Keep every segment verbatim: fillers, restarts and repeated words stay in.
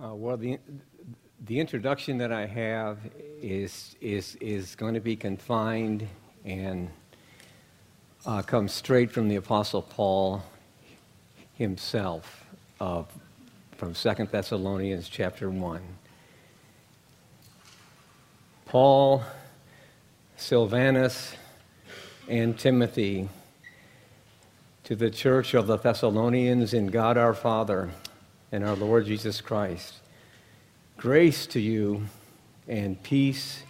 Uh, well, the the introduction that I have is is is going to be confined and uh, comes straight from the Apostle Paul himself, uh, from Second Thessalonians chapter one. Paul, Silvanus, and Timothy, to the church of the Thessalonians in God our Father and our Lord Jesus Christ. Grace to you and peace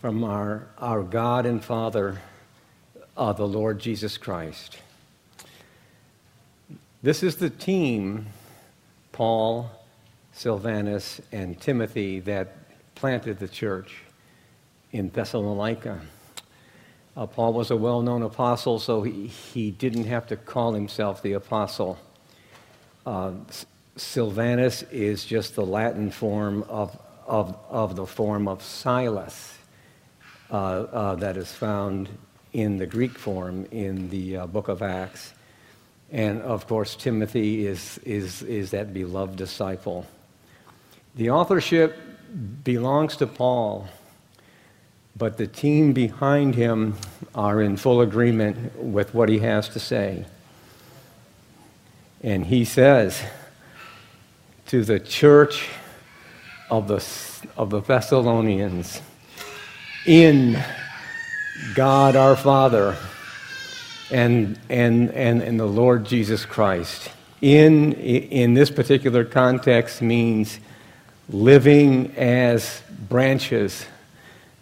from our, our God and Father, uh, the Lord Jesus Christ. This is the team, Paul, Silvanus, and Timothy, that planted the church in Thessalonica. Uh, Paul was a well-known apostle, so he, he didn't have to call himself the apostle. Uh, Silvanus is just the Latin form of of, of the form of Silas uh, uh, that is found in the Greek form in the uh, book of Acts. And, of course, Timothy is, is, is that beloved disciple. The authorship belongs to Paul, but the team behind him are in full agreement with what he has to say. And he says, to the church of the, of the Thessalonians, in God our Father and, and, and, and the Lord Jesus Christ. In, in this particular context means living as branches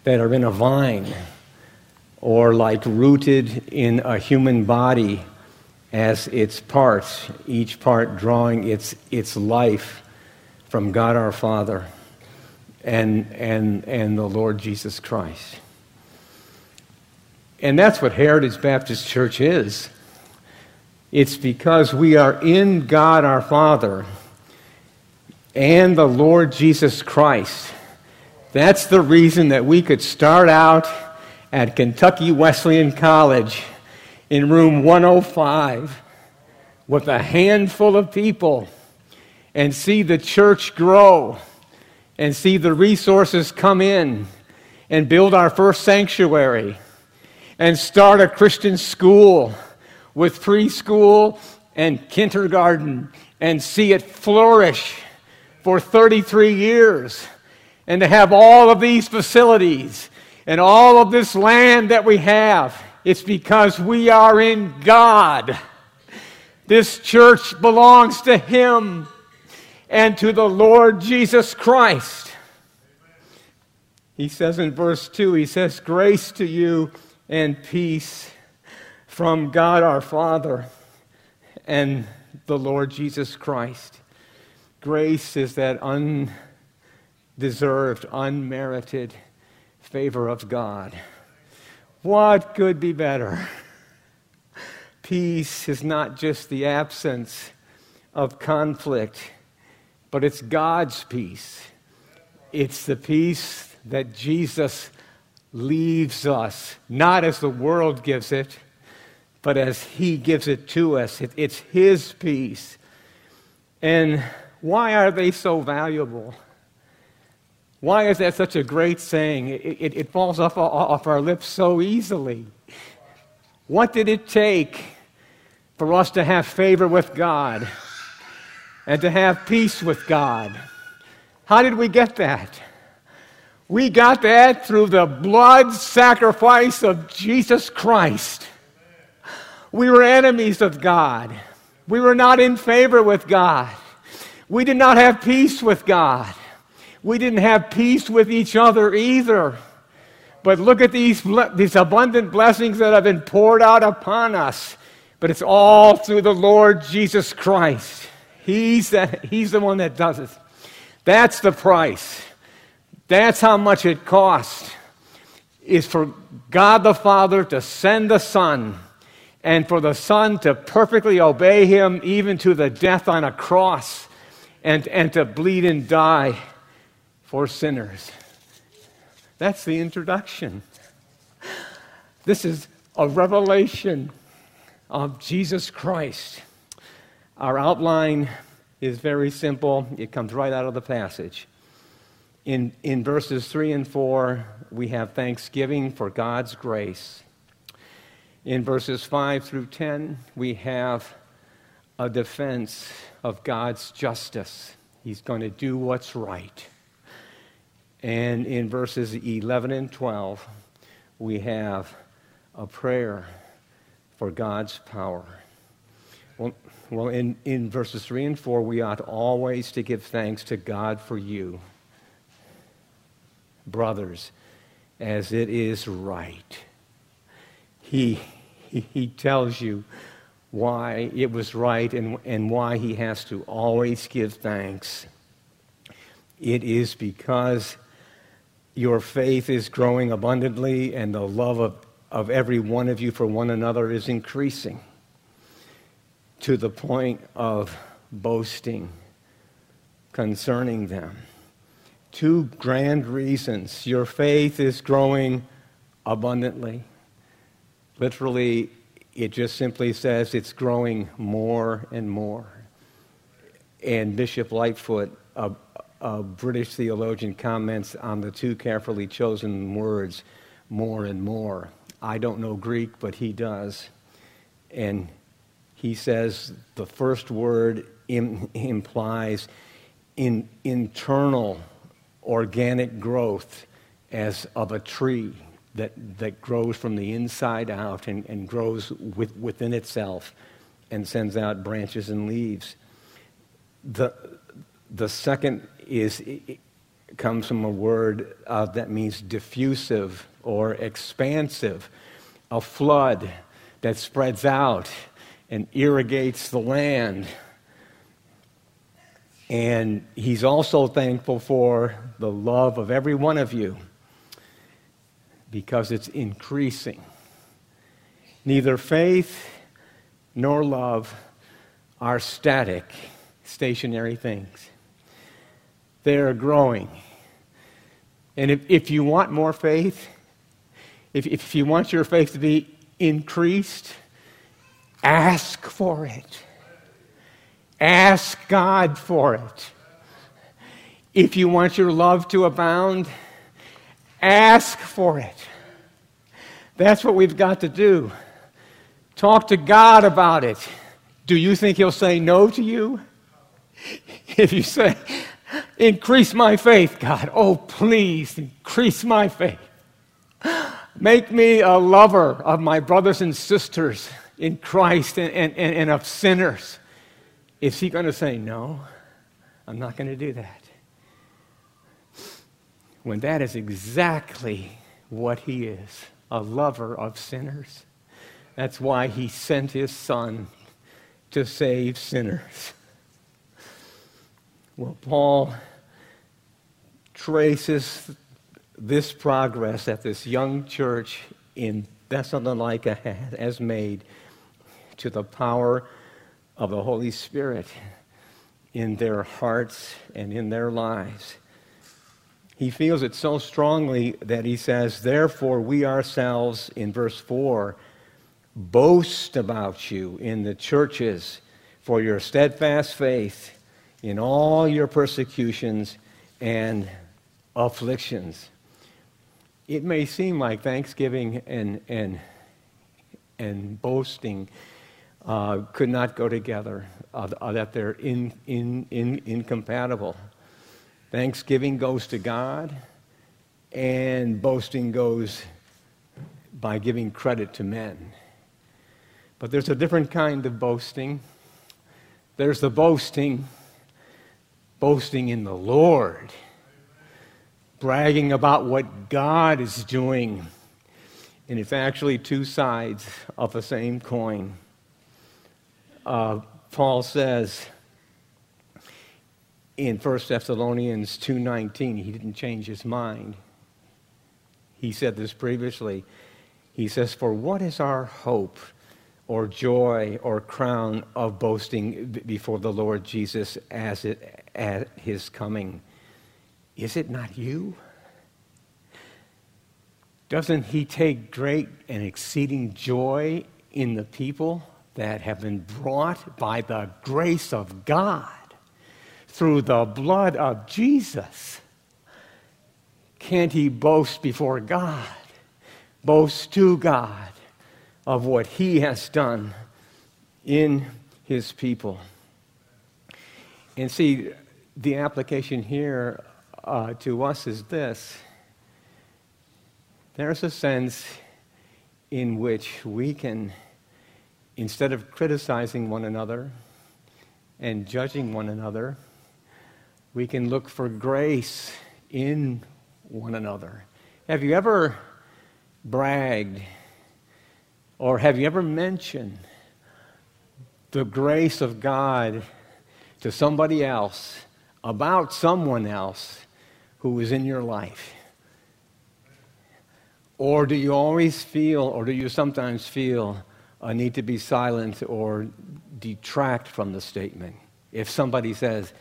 that are in a vine, or like rooted in a human body as its parts, each part drawing its its life from God our Father and and and the Lord Jesus Christ. And that's what Heritage Baptist Church is. It's because we are in God our Father and the Lord Jesus Christ. That's the reason that we could start out at Kentucky Wesleyan College in room one oh five with a handful of people and see the church grow and see the resources come in and build our first sanctuary and start a Christian school with preschool and kindergarten and see it flourish for thirty-three years. And to have all of these facilities and all of this land that we have, it's because we are in God. This church belongs to Him and to the Lord Jesus Christ. He says in verse two, he says, grace to you and peace from God our Father and the Lord Jesus Christ. Grace is that un... deserved, unmerited favor of God. What could be better? Peace is not just the absence of conflict, but it's God's peace. It's the peace that Jesus leaves us, not as the world gives it, but as He gives it to us. It, it's His peace. And why are they so valuable? Why is that such a great saying? It, it, it falls off, off our lips so easily. What did it take for us to have favor with God and to have peace with God? How did we get that? We got that through the blood sacrifice of Jesus Christ. We were enemies of God. We were not in favor with God. We did not have peace with God. We didn't have peace with each other either. But look at these, these abundant blessings that have been poured out upon us. But it's all through the Lord Jesus Christ. He's the, he's the one that does it. That's the price. That's how much it cost, is for God the Father to send the Son and for the Son to perfectly obey Him even to the death on a cross and, and to bleed and die for sinners. That's the introduction. This is a revelation of Jesus Christ. Our outline is very simple. It comes right out of the passage. In, in verses three and four, we have thanksgiving for God's grace. In verses five through ten, we have a defense of God's justice. He's going to do what's right. And in verses eleven and twelve, we have a prayer for God's power. Well, well in, in verses three and four, we ought always to give thanks to God for you, brothers, as it is right. He, he, he tells you why it was right and, and why he has to always give thanks. It is because your faith is growing abundantly and the love of, of every one of you for one another is increasing to the point of boasting concerning them. Two grand reasons. Your faith is growing abundantly. Literally, it just simply says it's growing more and more. And Bishop Lightfoot, a, a British theologian, comments on the two carefully chosen words, more and more. I don't know Greek, but he does. And he says the first word im- implies in internal organic growth as of a tree that, that grows from the inside out and, and grows with, within itself and sends out branches and leaves. The, the second is it comes from a word uh, that means diffusive or expansive, a flood that spreads out and irrigates the land. And he's also thankful for the love of every one of you because it's increasing. Neither faith nor love are static, stationary things. They are growing. And if, if you want more faith, if, if you want your faith to be increased, ask for it. Ask God for it. If you want your love to abound, ask for it. That's what we've got to do. Talk to God about it. Do you think he'll say no to you? If you say, increase my faith, God. Oh, please, increase my faith. Make me a lover of my brothers and sisters in Christ and, and, and of sinners. Is he going to say, no, I'm not going to do that? When that is exactly what he is, a lover of sinners. That's why he sent his son to save sinners. Well, Paul traces this progress that this young church in Thessalonica has made to the power of of the Holy Spirit in their hearts and in their lives. He feels it so strongly that he says, therefore we ourselves, in verse four, boast about you in the churches for your steadfast faith in all your persecutions and afflictions. It may seem like thanksgiving and, and, and boasting Uh, could not go together, uh, uh, that they're in, in, in, incompatible. Thanksgiving goes to God, and boasting goes by giving credit to men. But there's a different kind of boasting. There's the boasting, boasting in the Lord, bragging about what God is doing. And it's actually two sides of the same coin. Uh, Paul says in First Thessalonians two nineteen, he didn't change his mind. He said this previously. He says, for what is our hope or joy or crown of boasting before the Lord Jesus as it, at his coming? Is it not you? Doesn't he take great and exceeding joy in the people that have been brought by the grace of God through the blood of Jesus, can't he boast before God, boast to God of what he has done in his people? And see, the application here uh, to us is this. There's a sense in which we can, instead of criticizing one another and judging one another, we can look for grace in one another. Have you ever bragged, or have you ever mentioned the grace of God to somebody else about someone else who is in your life? Or do you always feel, or do you sometimes feel a need to be silent or detract from the statement? If somebody says,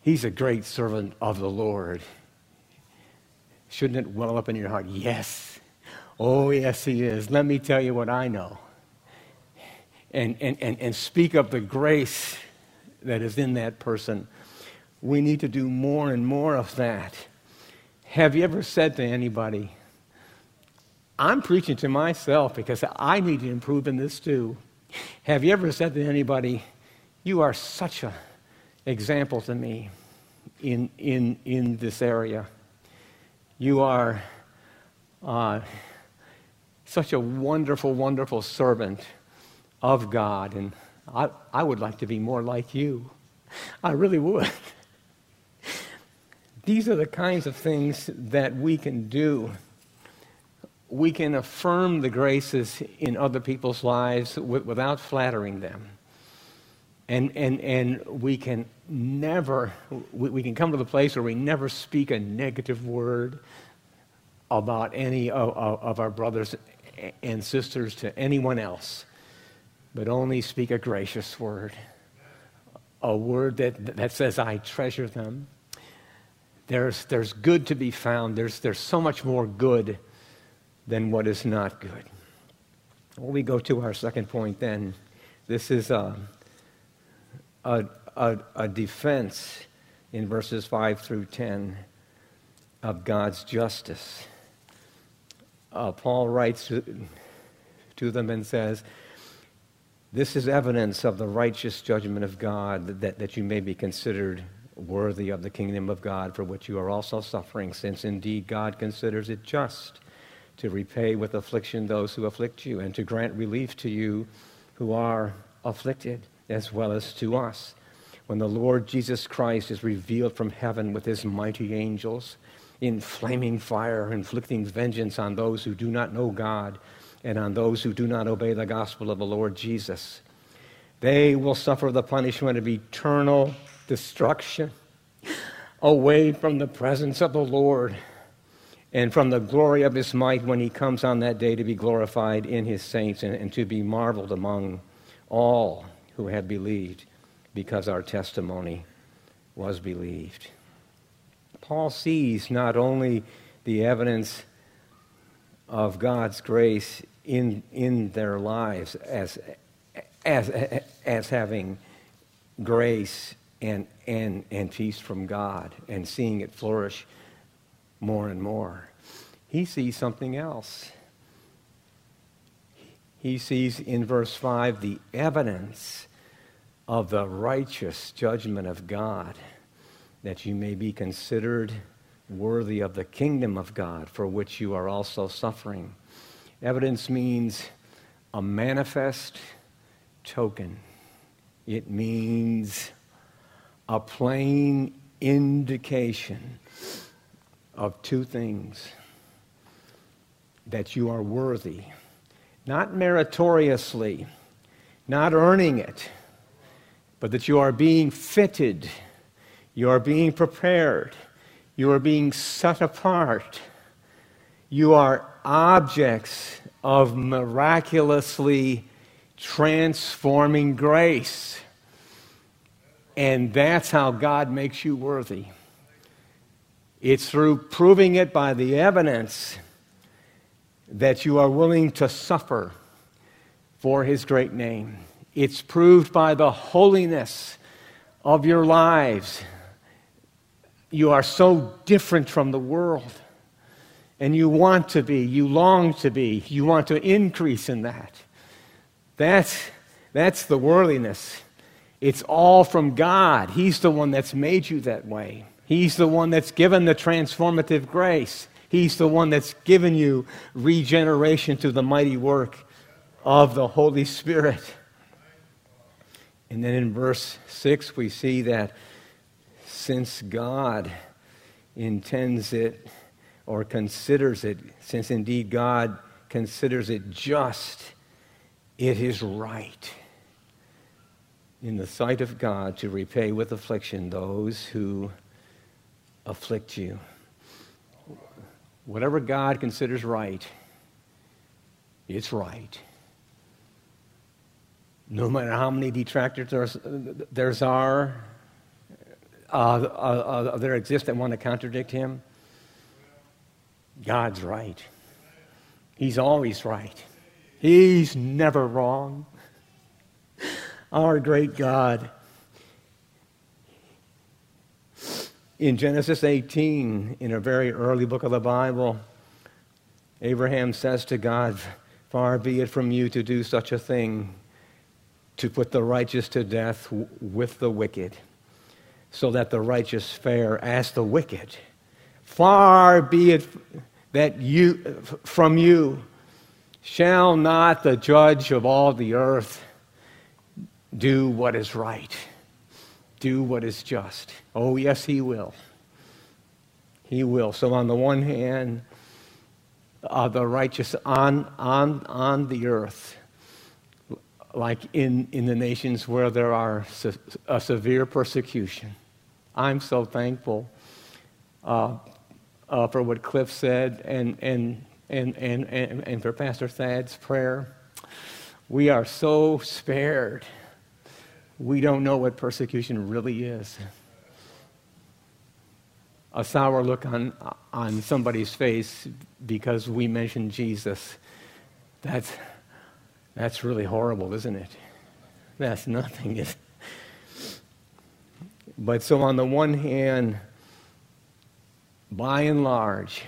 he's a great servant of the Lord, shouldn't it well up in your heart? Yes. Oh, yes, he is. Let me tell you what I know. And, and, and, and speak of the grace that is in that person. We need to do more and more of that. Have you ever said to anybody, I'm preaching to myself because I need to improve in this too? Have you ever said to anybody, you are such an example to me in, in, in this area? You are uh, such a wonderful, wonderful servant of God, and I, I would like to be more like you. I really would. These are the kinds of things that we can do. We can affirm the graces in other people's lives without flattering them. And, and, and we can never, we can come to the place where we never speak a negative word about any of, of our brothers and sisters to anyone else, but only speak a gracious word, a word that, that says, I treasure them. There's, there's good to be found. There's, there's so much more good than what is not good. Well, we go to our second point then. This is a, a, a, a defense in verses five through ten of God's justice. Uh, Paul writes to, to them and says, this is evidence of the righteous judgment of God, that, that you may be considered worthy of the kingdom of God, for which you are also suffering, since indeed God considers it just to repay with affliction those who afflict you, and to grant relief to you who are afflicted, as well as to us, when the Lord Jesus Christ is revealed from heaven with his mighty angels in flaming fire, inflicting vengeance on those who do not know God and on those who do not obey the gospel of the Lord Jesus. They will suffer the punishment of eternal destruction away from the presence of the Lord and from the glory of his might when he comes on that day to be glorified in his saints and, and to be marveled among all who have believed, because our testimony was believed. Paul sees not only the evidence of God's grace in in their lives as as as having grace and and and peace from God and seeing it flourish more and more. He sees something else. He sees in verse five the evidence of the righteous judgment of God, that you may be considered worthy of the kingdom of God, for which you are also suffering. Evidence means a manifest token. It means a plain indication of two things: that you are worthy, not meritoriously, not earning it, but that you are being fitted, you are being prepared, you are being set apart, you are objects of miraculously transforming grace, and that's how God makes you worthy. It's through proving it by the evidence that you are willing to suffer for his great name. It's proved by the holiness of your lives. You are so different from the world, and you want to be, you long to be, you want to increase in that. That's, that's the worldliness. It's all from God. He's the one that's made you that way. He's the one that's given the transformative grace. He's the one that's given you regeneration through the mighty work of the Holy Spirit. And then in verse six, we see that since God intends it or considers it, since indeed God considers it just, it is right in the sight of God to repay with affliction those who afflict you. Whatever God considers right, it's right. No matter how many detractors there's are, uh, uh, uh, there exist that want to contradict him, God's right. He's always right. He's never wrong. Our great God. In Genesis eighteen, in a very early book of the Bible, Abraham says to God, "Far be it from you to do such a thing, to put the righteous to death with the wicked, so that the righteous fare as the wicked. Far be it that you from you, shall not the judge of all the earth do what is right." Do what is just. Oh, yes, he will. He will. So on the one hand, uh, the righteous on on on the earth, like in, in the nations where there are se- a severe persecution. I'm so thankful uh, uh, for what Cliff said and and, and, and, and and for Pastor Thad's prayer. We are so spared. We don't know what persecution really is. A sour look on on somebody's face because we mentioned Jesus. That's that's really horrible, isn't it? That's nothing. Is but so on the one hand, by and large,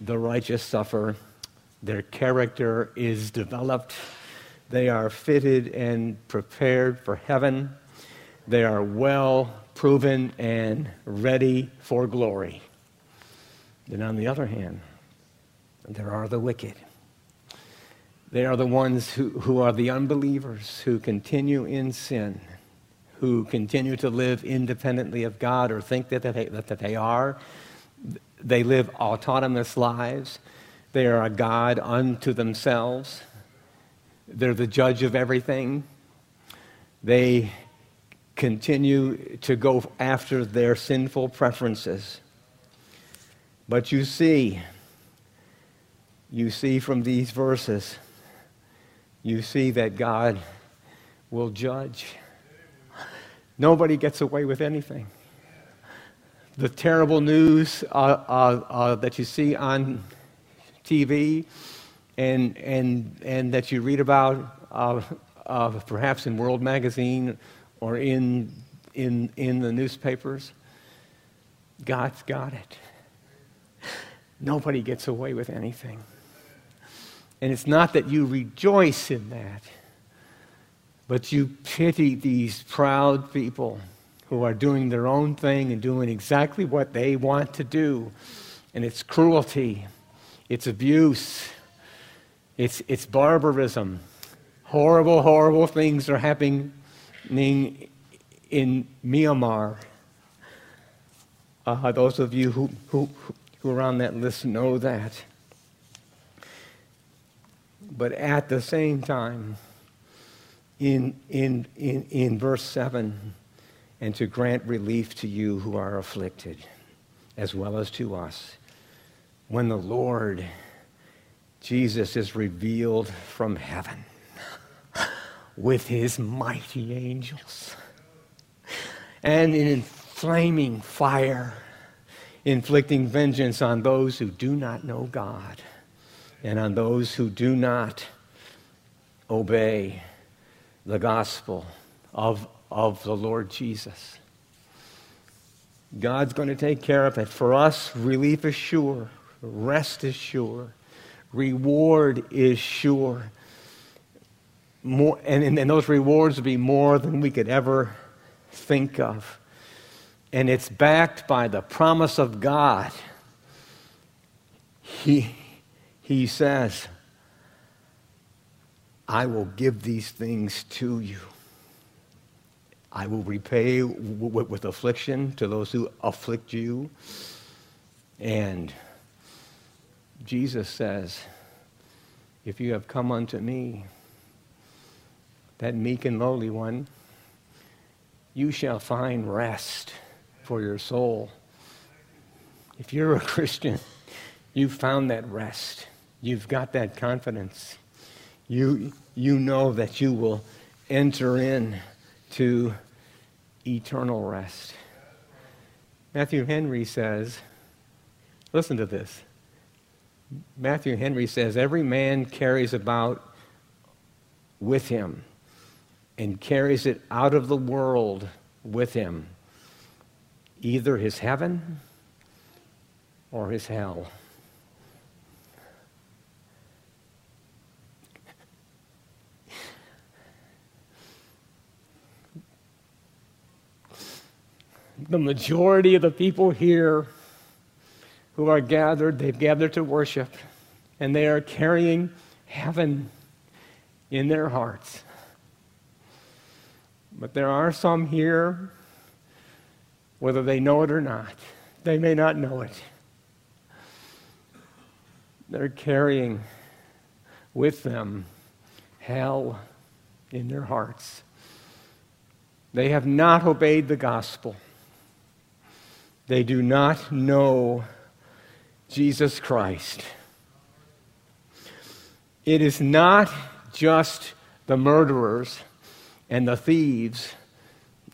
the righteous suffer. Their character is developed. They are fitted and prepared for heaven. They are well proven and ready for glory. Then on the other hand, there are the wicked. They are the ones who, who are the unbelievers, who continue in sin, who continue to live independently of God or think that, that, they, that they are. They live autonomous lives. They are a god unto themselves. They're the judge of everything. They continue to go after their sinful preferences. But you see, you see from these verses, you see that God will judge. Nobody gets away with anything. The terrible news uh, uh, uh, that you see on T V And and and that you read about, uh, uh, perhaps in World Magazine or in in in the newspapers. God's got it. Nobody gets away with anything. And it's not that you rejoice in that, but you pity these proud people who are doing their own thing and doing exactly what they want to do. And it's cruelty, it's abuse. It's it's barbarism. Horrible, horrible things are happening in Myanmar. Uh, those of you who, who who are on that list know that. But at the same time, in in in, in verse seven, and to grant relief to you who are afflicted, as well as to us, when the Lord Jesus is revealed from heaven with his mighty angels and in flaming fire, inflicting vengeance on those who do not know God and on those who do not obey the gospel of, of the Lord Jesus. God's going to take care of it. For us, relief is sure. Rest is sure. Reward is sure. More, and, and those rewards will be more than we could ever think of. And it's backed by the promise of God. He, he says, I will give these things to you. I will repay w- with affliction to those who afflict you. And Jesus says, if you have come unto me, that meek and lowly one, you shall find rest for your soul. If you're a Christian, you've found that rest. You've got that confidence. You, you know that you will enter in to eternal rest. Matthew Henry says, listen to this. Matthew Henry says, every man carries about with him and carries it out of the world with him, either his heaven or his hell. The majority of the people here who are gathered, they've gathered to worship, and they are carrying heaven in their hearts. But there are some here, whether they know it or not, they may not know it. They're carrying with them hell in their hearts. They have not obeyed the gospel. They do not know Jesus Christ. It is not just the murderers and the thieves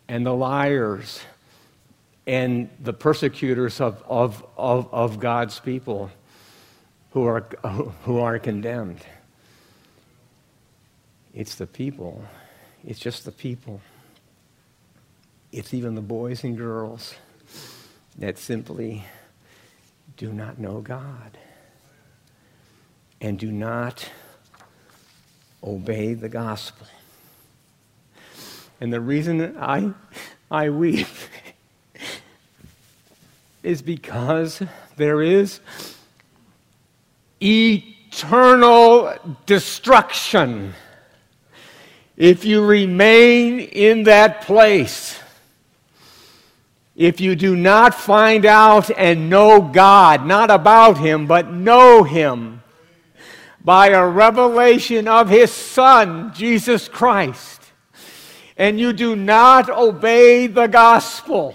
and the liars and the persecutors of, of, of, of God's people who are, who are condemned. It's the people. It's just the people. It's even the boys and girls that simply do not know God and do not obey the gospel. And the reason I I weep is because there is eternal destruction if you remain in that place. If you do not find out and know God, not about Him, but know Him by a revelation of His Son, Jesus Christ, and you do not obey the gospel,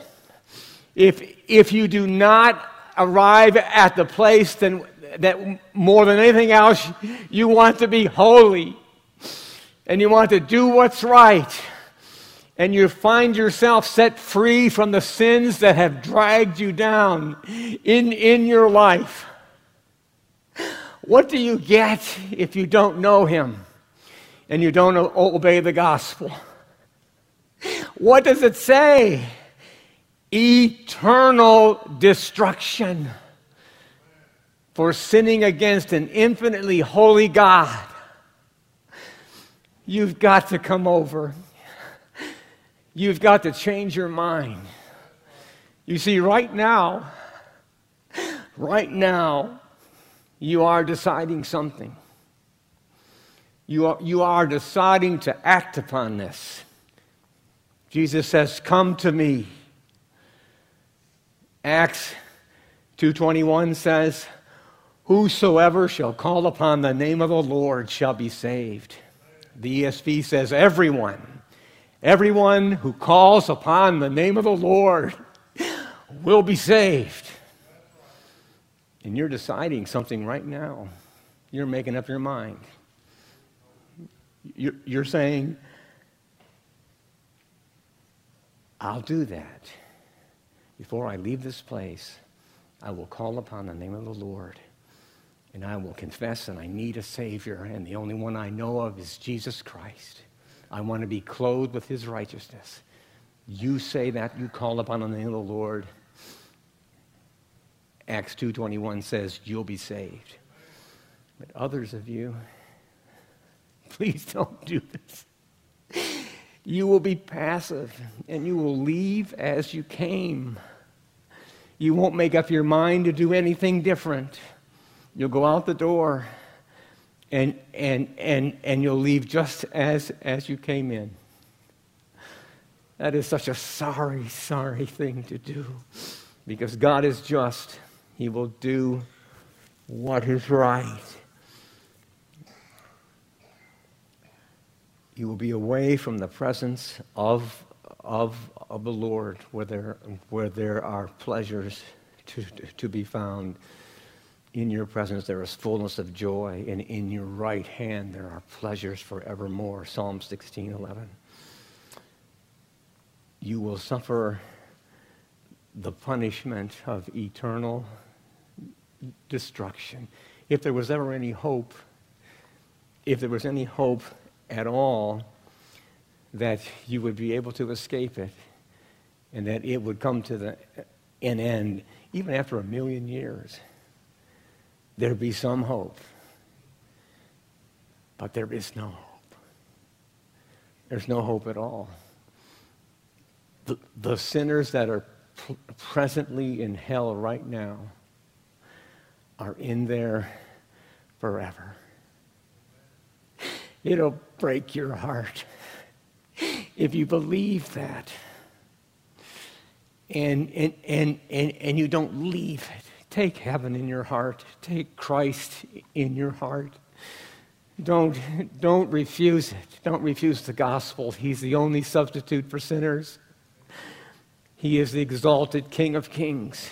if, if you do not arrive at the place then, that more than anything else, you want to be holy and you want to do what's right, and you find yourself set free from the sins that have dragged you down in, in your life. What do you get if you don't know Him and you don't obey the gospel? What does it say? Eternal destruction for sinning against an infinitely holy God. You've got to come over. You've got to change your mind. You see, right now, right now, you are deciding something. You are, you are deciding to act upon this. Jesus says, come to me. Acts two twenty-one says, whosoever shall call upon the name of the Lord shall be saved. The E S V says, everyone. Everyone who calls upon the name of the Lord will be saved. And you're deciding something right now. You're making up your mind. You're saying, I'll do that. Before I leave this place, I will call upon the name of the Lord, and I will confess that I need a Savior, and the only one I know of is Jesus Christ. I want to be clothed with His righteousness. You say that you call upon the name of the Lord, Acts two twenty-one says you'll be saved. But others of you, please don't do this. You will be passive, and you will leave as you came. You won't make up your mind to do anything different. You'll go out the door, and and and and you'll leave just as as you came in. That is such a sorry, sorry thing to do, because God is just. He will do what is right. You will be away from the presence of of, of the Lord, where there where there are pleasures to, to, to be found. In your presence there is fullness of joy, and in your right hand there are pleasures forevermore. Psalm sixteen eleven. You will suffer the punishment of eternal destruction. If there was ever any hope, if there was any hope at all that you would be able to escape it, and that it would come to the, an end, even after a million years, there'd be some hope. But there is no hope. There's no hope at all. The, the sinners that are p- presently in hell right now are in there forever. It'll break your heart if you believe that and, and and and and you don't leave it. Take heaven in your heart. Take Christ in your heart. Don't don't refuse it. Don't refuse the gospel. He's the only substitute for sinners. He is the exalted King of Kings.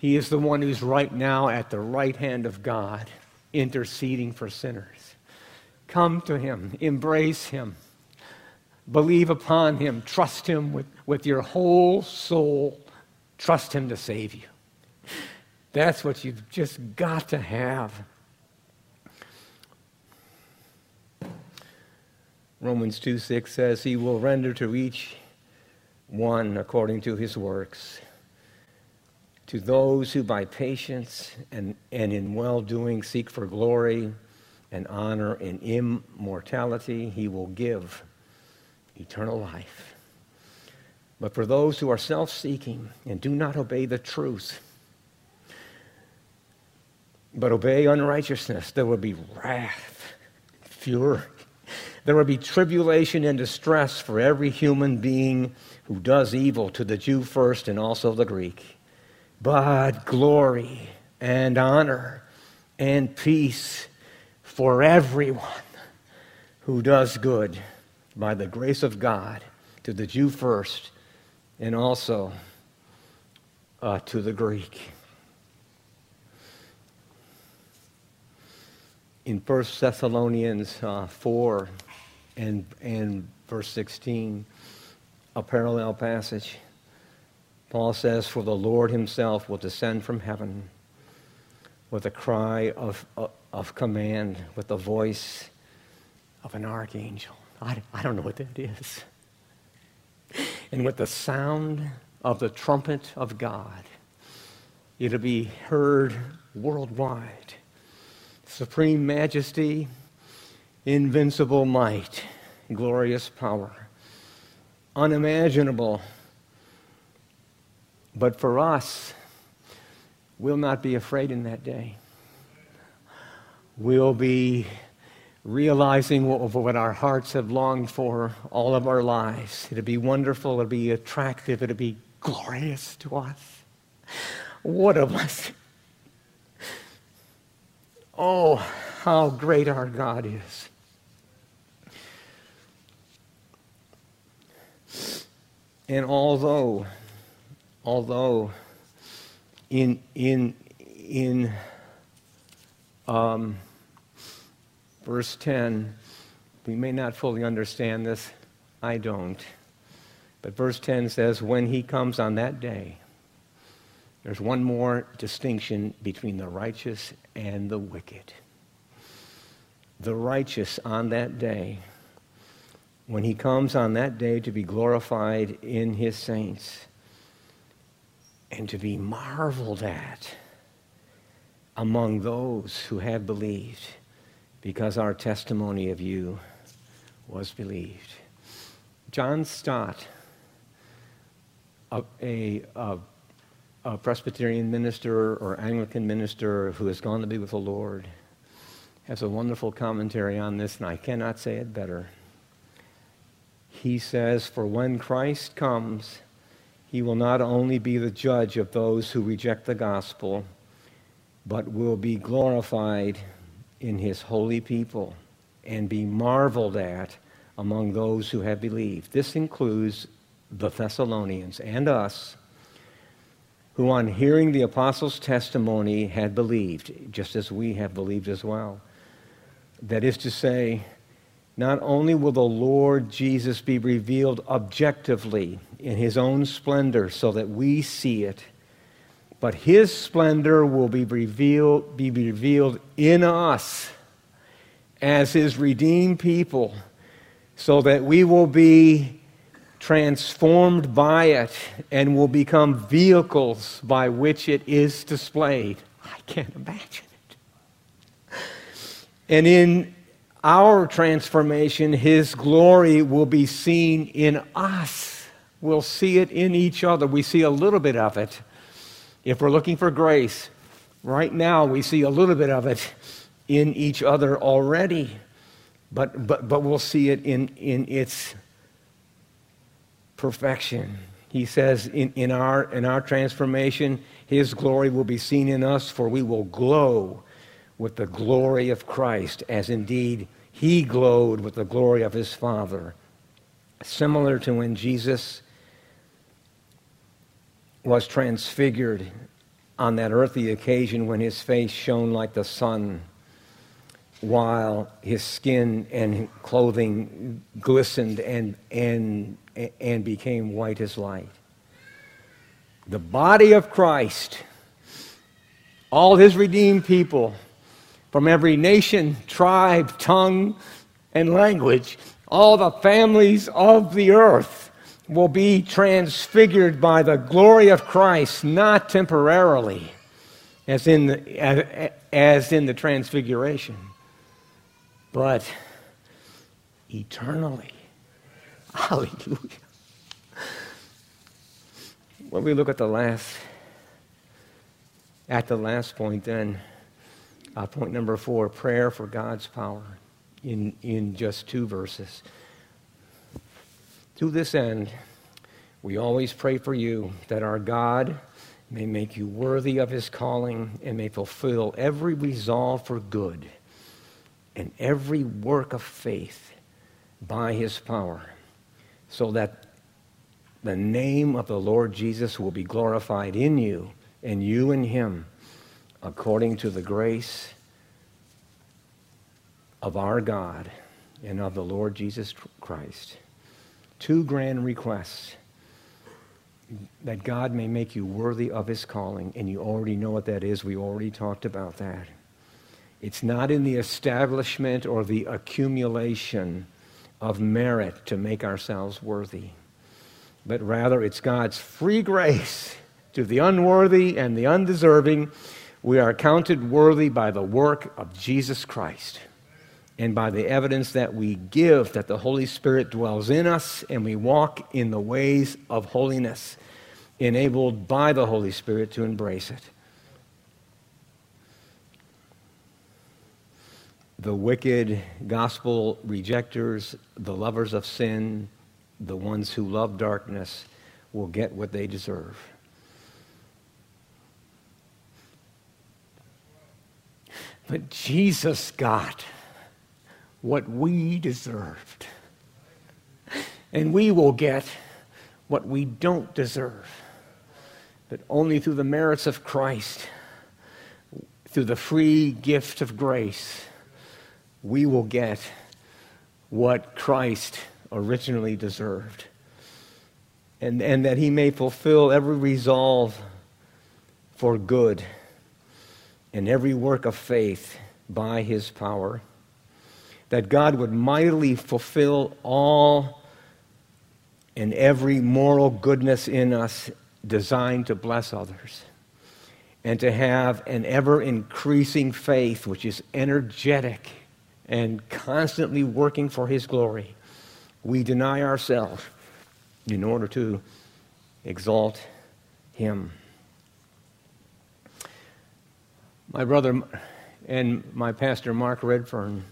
He is the one who's right now at the right hand of God, interceding for sinners. Come to him, embrace him, believe upon him, trust him with, with your whole soul, trust him to save you. That's what you've just got to have. Romans two six says, he will render to each one according to his works. To those who by patience and, and in well-doing seek for glory and honor and immortality, he will give eternal life. But for those who are self-seeking and do not obey the truth, but obey unrighteousness, there will be wrath, fury. There will be tribulation and distress for every human being who does evil, to the Jew first and also the Greek. But glory and honor and peace for everyone who does good, by the grace of God, to the Jew first and also uh, to the Greek. In First Thessalonians uh, four and, and verse sixteen, a parallel passage, Paul says, for the Lord himself will descend from heaven with a cry of uh, of command, with the voice of an archangel. I, I don't know what that is. And with the sound of the trumpet of God, it'll be heard worldwide. Supreme majesty, invincible might, glorious power, unimaginable. But for us, we'll not be afraid in that day. We'll be realizing what, what our hearts have longed for all of our lives. It'll be wonderful. It'll be attractive. It'll be glorious to us. What a blessing. Oh, how great our God is. And although, although in, in, in, um, verse ten, we may not fully understand this. I don't. But verse ten says, when he comes on that day, there's one more distinction between the righteous and the wicked. The righteous on that day when he comes on that day to be glorified in his saints and to be marveled at among those who have believed, because our testimony of you was believed. John Stott, a, a, a, a Presbyterian minister or Anglican minister who has gone to be with the Lord, has a wonderful commentary on this, and I cannot say it better. He says, "For when Christ comes, he will not only be the judge of those who reject the gospel, but will be glorified in his holy people and be marveled at among those who have believed." This includes the Thessalonians and us, who on hearing the apostles' testimony had believed, just as we have believed as well. That is to say, not only will the Lord Jesus be revealed objectively in his own splendor so that we see it, but his splendor will be revealed, be revealed in us as his redeemed people, so that we will be transformed by it and will become vehicles by which it is displayed. I can't imagine it. And in our transformation, his glory will be seen in us. We'll see it in each other. We see a little bit of it. If we're looking for grace, right now we see a little bit of it in each other already. But, but but we'll see it in, in its perfection. He says, in, in our in our transformation, his glory will be seen in us, for we will glow with the glory of Christ, as indeed he glowed with the glory of his Father. Similar to when Jesus was transfigured on that earthly occasion, when his face shone like the sun, while his skin and clothing glistened and and and became white as light. The body of Christ, all his redeemed people from every nation, tribe, tongue, and language, all the families of the earth will be transfigured by the glory of Christ, not temporarily, as in the, as, as in the transfiguration, but eternally. Hallelujah. When we look at the last, at the last point then, uh, point number four, prayer for God's power in, in just two verses. "To this end, we always pray for you, that our God may make you worthy of his calling and may fulfill every resolve for good and every work of faith by his power, so that the name of the Lord Jesus will be glorified in you and you in him, according to the grace of our God and of the Lord Jesus Christ." Two grand requests: that God may make you worthy of his calling, and you already know what that is. We already talked about that. It's not in the establishment or the accumulation of merit to make ourselves worthy, but rather it's God's free grace to the unworthy and the undeserving. We are counted worthy by the work of Jesus Christ and by the evidence that we give that the Holy Spirit dwells in us and we walk in the ways of holiness, enabled by the Holy Spirit to embrace it. The wicked gospel rejectors, the lovers of sin, the ones who love darkness, will get what they deserve. But Jesus got what we deserved. And we will get what we don't deserve. But only through the merits of Christ, through the free gift of grace, we will get what Christ originally deserved. And, and that he may fulfill every resolve for good and every work of faith by his power, that God would mightily fulfill all and every moral goodness in us designed to bless others, and to have an ever-increasing faith which is energetic and constantly working for His glory. We deny ourselves in order to exalt Him. My brother and my pastor, Mark Redfern,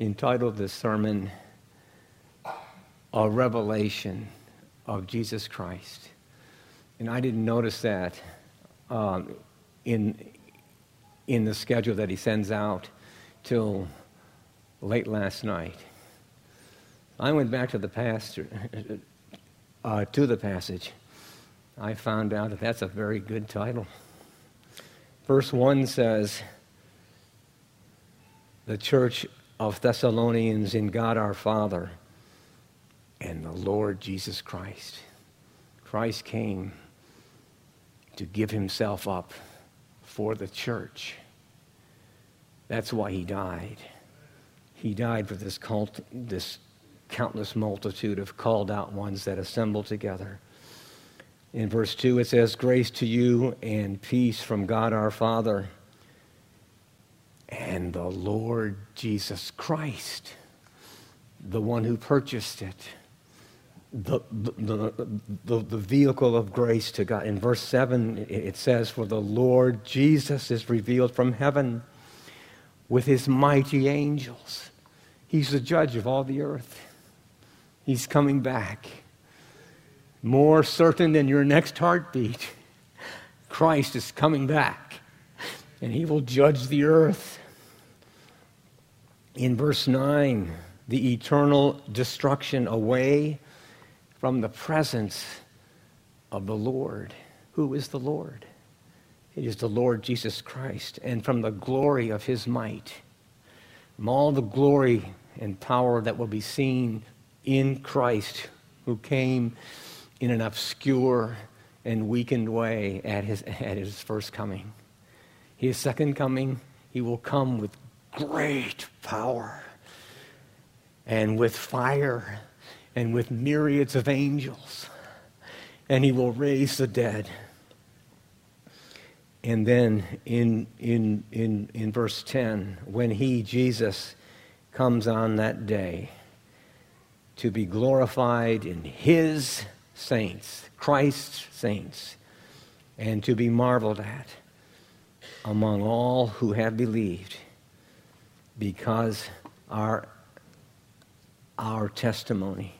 entitled this sermon, A Revelation of Jesus Christ. And I didn't notice that um, in, in the schedule that he sends out till late last night. I went back to the pastor, uh, to the passage. I found out that that's a very good title. Verse one says, the church of Thessalonians in God our Father and the Lord Jesus Christ. Christ came to give Himself up for the church. That's why He died. He died for this cult, this countless multitude of called out ones that assemble together. In verse two, it says, grace to you and peace from God our Father and the Lord Jesus Christ, the one who purchased it, the, the, the, the vehicle of grace to God. In verse seven, it says, for the Lord Jesus is revealed from heaven with His mighty angels. He's the judge of all the earth. He's coming back. More certain than your next heartbeat, Christ is coming back, and He will judge the earth. In verse nine, the eternal destruction away from the presence of the Lord. Who is the Lord? It is the Lord Jesus Christ, and from the glory of His might, from all the glory and power that will be seen in Christ, who came in an obscure and weakened way at his at his first coming. His second coming, He will come with great power and with fire and with myriads of angels, and He will raise the dead. And then in in in, in verse ten, when He, Jesus, comes on that day to be glorified in His saints, Christ's saints, and to be marveled at among all who have believed, because our, our testimony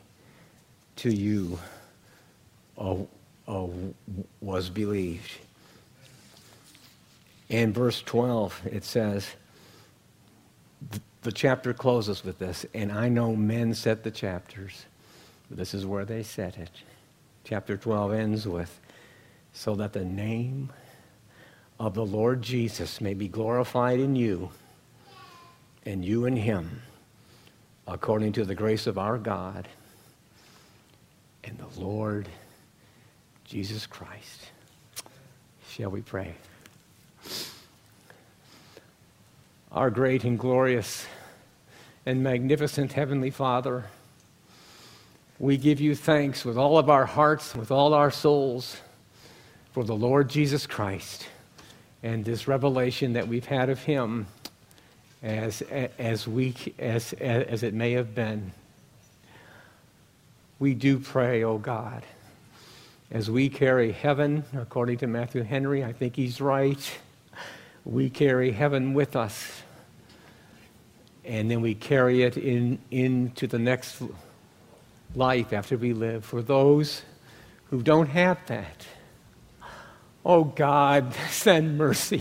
to you uh, uh, was believed. In verse twelve, it says, the chapter closes with this, and I know men set the chapters, but this is where they set it. Chapter twelve ends with, so that the name of the Lord Jesus may be glorified in you, and you in Him, according to the grace of our God and the Lord Jesus Christ. Shall we pray? Our great and glorious and magnificent Heavenly Father, we give you thanks with all of our hearts, with all our souls, for the Lord Jesus Christ and this revelation that we've had of Him, as as weak as as it may have been. We do pray, O God, as we carry heaven, according to Matthew Henry, I think he's right, we carry heaven with us, and then we carry it in into the next life after we live, for those who don't have that. Oh God, send mercy.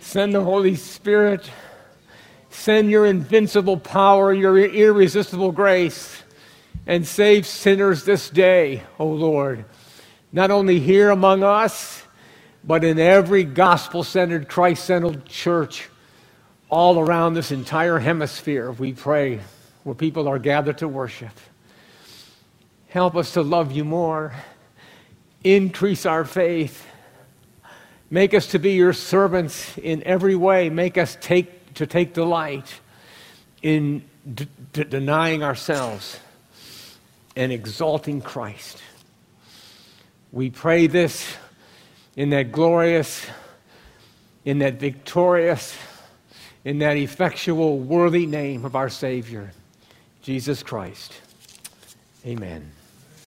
Send the Holy Spirit. Send your invincible power, your irresistible grace, and save sinners this day, O Lord, not only here among us, but in every gospel-centered, Christ-centered church all around this entire hemisphere, we pray, where people are gathered to worship. Help us to love you more. Increase our faith. Make us to be your servants in every way. Make us take to take delight in d- d- denying ourselves and exalting Christ. We pray this in that glorious, in that victorious, in that effectual, worthy name of our Savior, Jesus Christ. Amen.